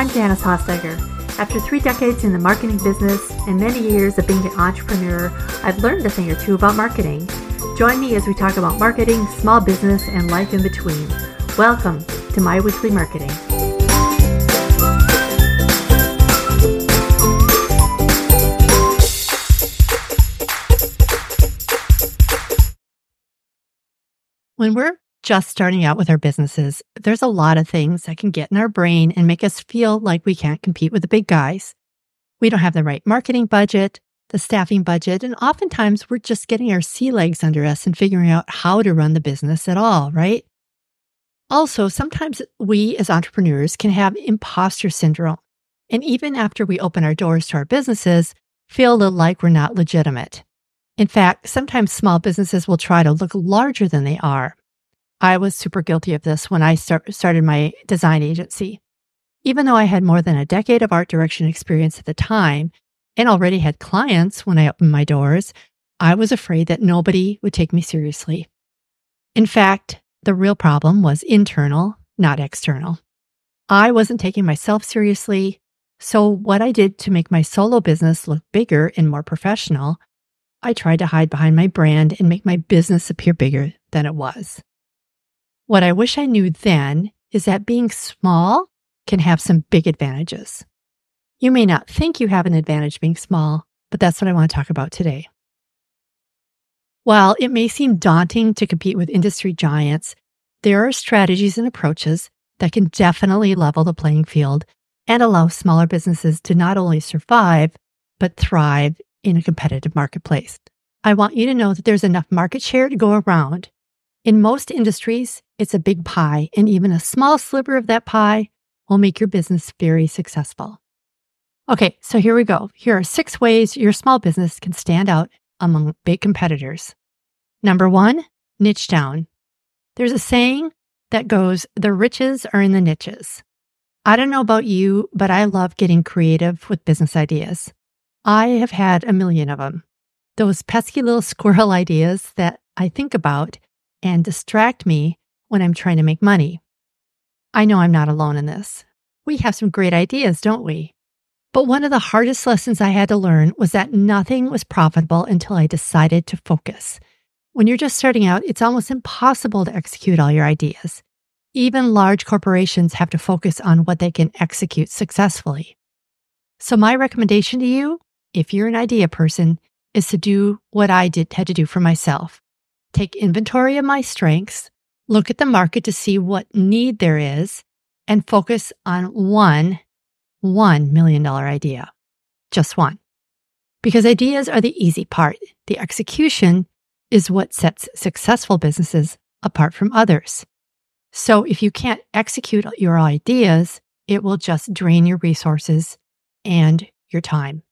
I'm Janice Hostager. After 3 decades in the marketing business and many years of being an entrepreneur, I've learned a thing or two about marketing. Join me as we talk about marketing, small business, and life in between. Welcome to My Weekly Marketing. When we're just starting out with our businesses, there's a lot of things that can get in our brain and make us feel like we can't compete with the big guys. We don't have the right marketing budget, the staffing budget, and oftentimes we're just getting our sea legs under us and figuring out how to run the business at all, right? Also, sometimes we as entrepreneurs can have imposter syndrome, and even after we open our doors to our businesses, feel a little like we're not legitimate. In fact, sometimes small businesses will try to look larger than they are. I was super guilty of this when I started my design agency. Even though I had more than a decade of art direction experience at the time and already had clients when I opened my doors, I was afraid that nobody would take me seriously. In fact, the real problem was internal, not external. I wasn't taking myself seriously, so what I did to make my solo business look bigger and more professional, I tried to hide behind my brand and make my business appear bigger than it was. What I wish I knew then is that being small can have some big advantages. You may not think you have an advantage being small, but that's what I want to talk about today. While it may seem daunting to compete with industry giants, there are strategies and approaches that can definitely level the playing field and allow smaller businesses to not only survive, but thrive in a competitive marketplace. I want you to know that there's enough market share to go around. In most industries, it's a big pie, and even a small sliver of that pie will make your business very successful. Okay, so here we go. Here are 6 ways your small business can stand out among big competitors. Number 1, niche down. There's a saying that goes, the riches are in the niches. I don't know about you, but I love getting creative with business ideas. I have had a million of them. Those pesky little squirrel ideas that I think about and distract me when I'm trying to make money. I know I'm not alone in this. We have some great ideas, don't we? But one of the hardest lessons I had to learn was that nothing was profitable until I decided to focus. When you're just starting out, it's almost impossible to execute all your ideas. Even large corporations have to focus on what they can execute successfully. So my recommendation to you, if you're an idea person, is to do what I had to do for myself. Take inventory of my strengths, look at the market to see what need there is, and focus on one $1 million idea. Just one. Because ideas are the easy part. The execution is what sets successful businesses apart from others. So if you can't execute your ideas, it will just drain your resources and your time.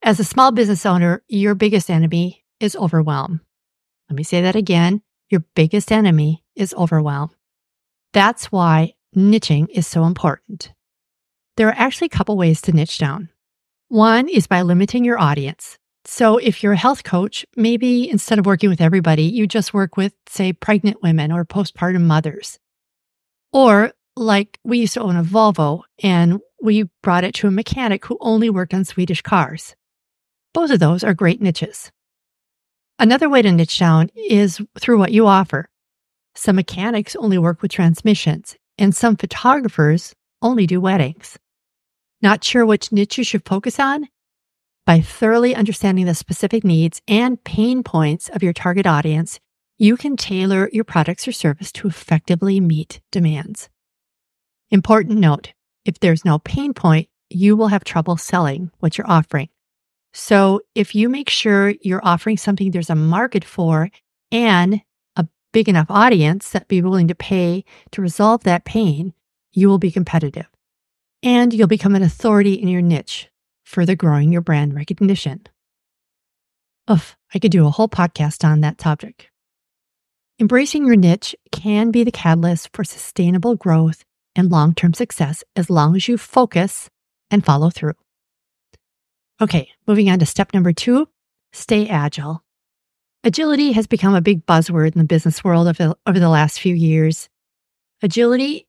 As a small business owner, your biggest enemy is overwhelm. Let me say that again. Your biggest enemy is overwhelm. That's why niching is so important. There are actually a couple ways to niche down. One is by limiting your audience. So if you're a health coach, maybe instead of working with everybody, you just work with, say, pregnant women or postpartum mothers. Or like we used to own a Volvo and we brought it to a mechanic who only worked on Swedish cars. Both of those are great niches. Another way to niche down is through what you offer. Some mechanics only work with transmissions, and some photographers only do weddings. Not sure which niche you should focus on? By thoroughly understanding the specific needs and pain points of your target audience, you can tailor your products or service to effectively meet demands. Important note, if there's no pain point, you will have trouble selling what you're offering. So if you make sure you're offering something there's a market for and a big enough audience that be willing to pay to resolve that pain, you will be competitive. And you'll become an authority in your niche, further growing your brand recognition. I could do a whole podcast on that subject. Embracing your niche can be the catalyst for sustainable growth and long-term success as long as you focus and follow through. Okay, moving on to step number 2, stay agile. Agility has become a big buzzword in the business world over the last few years. Agility,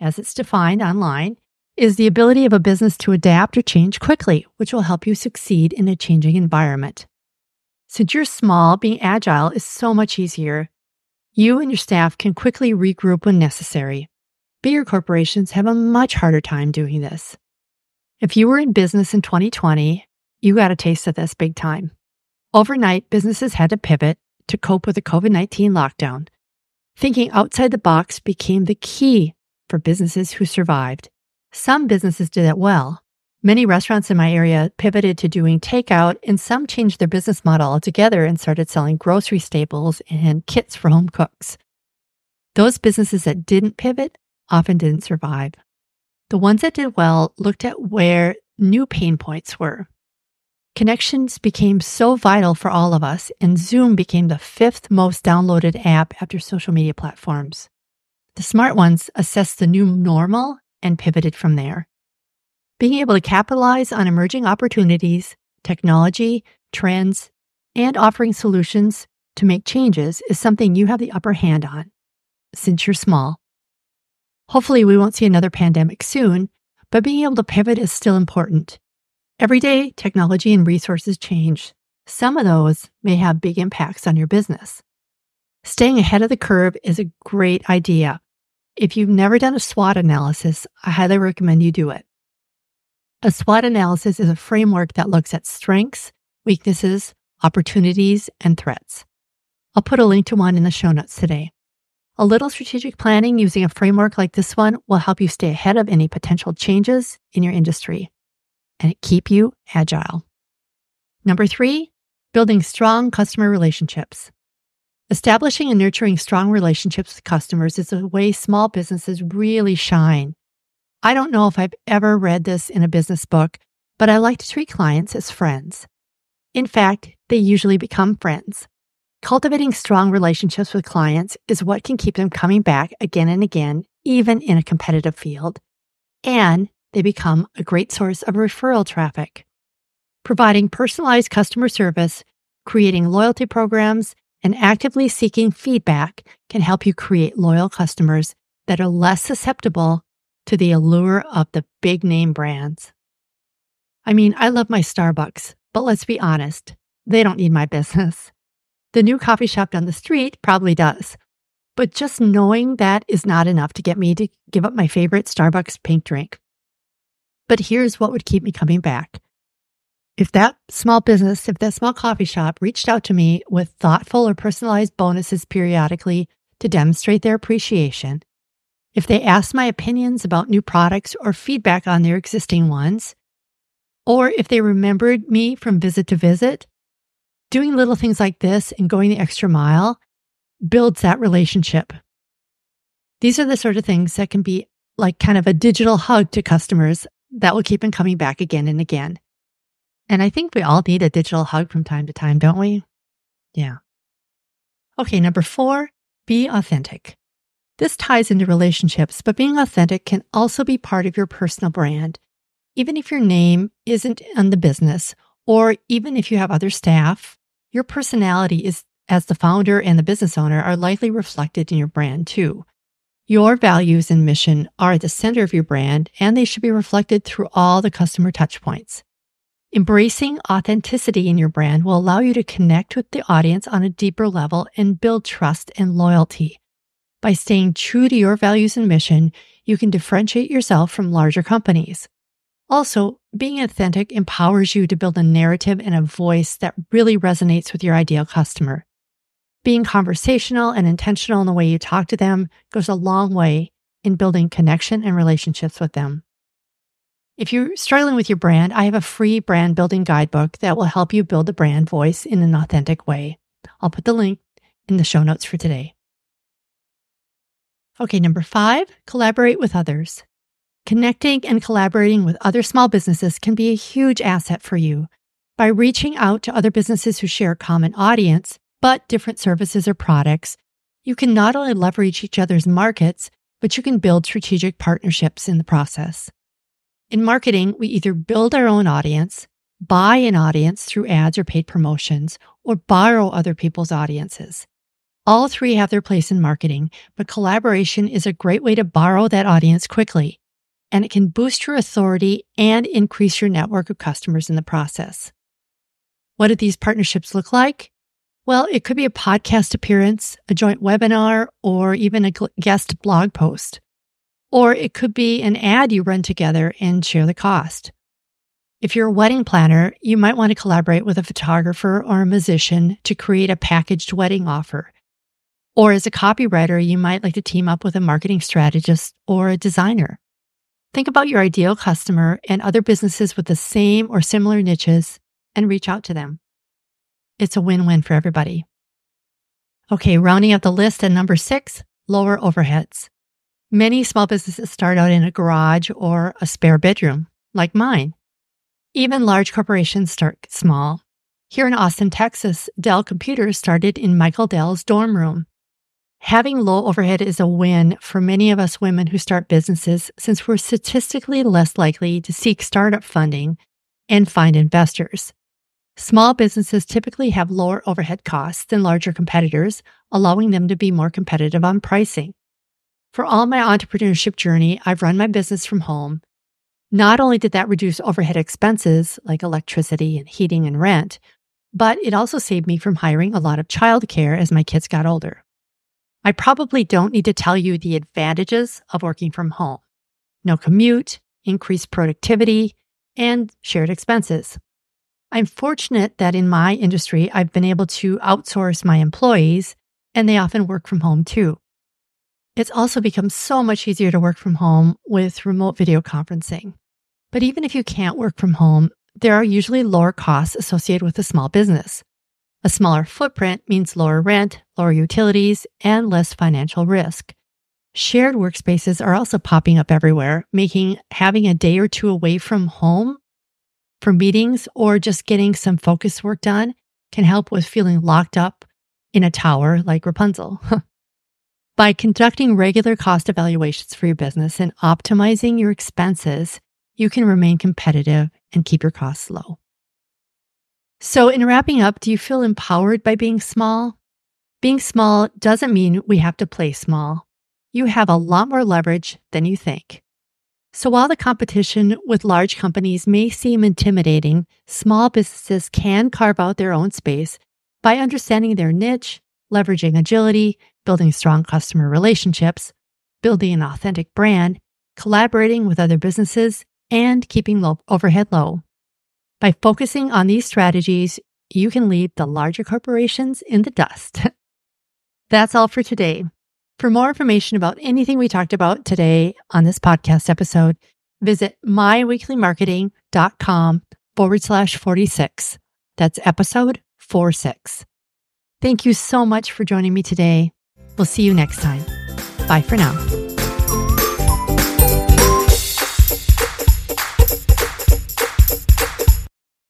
as it's defined online, is the ability of a business to adapt or change quickly, which will help you succeed in a changing environment. Since you're small, being agile is so much easier. You and your staff can quickly regroup when necessary. Bigger corporations have a much harder time doing this. If you were in business in 2020, you got a taste of this big time. Overnight, businesses had to pivot to cope with the COVID-19 lockdown. Thinking outside the box became the key for businesses who survived. Some businesses did it well. Many restaurants in my area pivoted to doing takeout, and some changed their business model altogether and started selling grocery staples and kits for home cooks. Those businesses that didn't pivot often didn't survive. The ones that did well looked at where new pain points were. Connections became so vital for all of us, and Zoom became the fifth most downloaded app after social media platforms. The smart ones assessed the new normal and pivoted from there. Being able to capitalize on emerging opportunities, technology, trends, and offering solutions to make changes is something you have the upper hand on, since you're small. Hopefully, we won't see another pandemic soon, but being able to pivot is still important. Every day, technology and resources change. Some of those may have big impacts on your business. Staying ahead of the curve is a great idea. If you've never done a SWOT analysis, I highly recommend you do it. A SWOT analysis is a framework that looks at strengths, weaknesses, opportunities, and threats. I'll put a link to one in the show notes today. A little strategic planning using a framework like this one will help you stay ahead of any potential changes in your industry and keep you agile. Number 3, building strong customer relationships. Establishing and nurturing strong relationships with customers is the way small businesses really shine. I don't know if I've ever read this in a business book, but I like to treat clients as friends. In fact, they usually become friends. Cultivating strong relationships with clients is what can keep them coming back again and again, even in a competitive field. And they become a great source of referral traffic. Providing personalized customer service, creating loyalty programs, and actively seeking feedback can help you create loyal customers that are less susceptible to the allure of the big name brands. I mean, I love my Starbucks, but let's be honest, they don't need my business. The new coffee shop down the street probably does. But just knowing that is not enough to get me to give up my favorite Starbucks pink drink. But here's what would keep me coming back. If that small coffee shop reached out to me with thoughtful or personalized bonuses periodically to demonstrate their appreciation, if they asked my opinions about new products or feedback on their existing ones, or if they remembered me from visit to visit, doing little things like this and going the extra mile builds that relationship. These are the sort of things that can be like kind of a digital hug to customers that will keep them coming back again and again. And I think we all need a digital hug from time to time, don't we? Yeah. Okay, number 4, be authentic. This ties into relationships, but being authentic can also be part of your personal brand. Even if your name isn't on the business, or even if you have other staff, your personality is, as the founder and the business owner, are likely reflected in your brand too. Your values and mission are at the center of your brand, and they should be reflected through all the customer touchpoints. Embracing authenticity in your brand will allow you to connect with the audience on a deeper level and build trust and loyalty. By staying true to your values and mission, you can differentiate yourself from larger companies. Also, being authentic empowers you to build a narrative and a voice that really resonates with your ideal customer. Being conversational and intentional in the way you talk to them goes a long way in building connection and relationships with them. If you're struggling with your brand, I have a free brand building guidebook that will help you build a brand voice in an authentic way. I'll put the link in the show notes for today. Okay, number 5, collaborate with others. Connecting and collaborating with other small businesses can be a huge asset for you. By reaching out to other businesses who share a common audience, but different services or products, you can not only leverage each other's markets, but you can build strategic partnerships in the process. In marketing, we either build our own audience, buy an audience through ads or paid promotions, or borrow other people's audiences. All three have their place in marketing, but collaboration is a great way to borrow that audience quickly. and it can boost your authority and increase your network of customers in the process. What do these partnerships look like? Well, it could be a podcast appearance, a joint webinar, or even a guest blog post. Or it could be an ad you run together and share the cost. If you're a wedding planner, you might want to collaborate with a photographer or a musician to create a packaged wedding offer. Or as a copywriter, you might like to team up with a marketing strategist or a designer. Think about your ideal customer and other businesses with the same or similar niches and reach out to them. It's a win-win for everybody. Okay, rounding up the list at number 6, lower overheads. Many small businesses start out in a garage or a spare bedroom, like mine. Even large corporations start small. Here in Austin, Texas, Dell Computers started in Michael Dell's dorm room. Having low overhead is a win for many of us women who start businesses since we're statistically less likely to seek startup funding and find investors. Small businesses typically have lower overhead costs than larger competitors, allowing them to be more competitive on pricing. For all my entrepreneurship journey, I've run my business from home. Not only did that reduce overhead expenses like electricity and heating and rent, but it also saved me from hiring a lot of childcare as my kids got older. I probably don't need to tell you the advantages of working from home. No commute, increased productivity, and shared expenses. I'm fortunate that in my industry, I've been able to outsource my employees, and they often work from home too. It's also become so much easier to work from home with remote video conferencing. But even if you can't work from home, there are usually lower costs associated with a small business. A smaller footprint means lower rent, lower utilities, and less financial risk. Shared workspaces are also popping up everywhere, making having a day or two away from home for meetings or just getting some focus work done can help with feeling locked up in a tower like Rapunzel. By conducting regular cost evaluations for your business and optimizing your expenses, you can remain competitive and keep your costs low. So in wrapping up, do you feel empowered by being small? Being small doesn't mean we have to play small. You have a lot more leverage than you think. So while the competition with large companies may seem intimidating, small businesses can carve out their own space by understanding their niche, leveraging agility, building strong customer relationships, building an authentic brand, collaborating with other businesses, and keeping overhead low. By focusing on these strategies, you can leave the larger corporations in the dust. That's all for today. For more information about anything we talked about today on this podcast episode, visit myweeklymarketing.com/46. That's episode 46. Thank you so much for joining me today. We'll see you next time. Bye for now.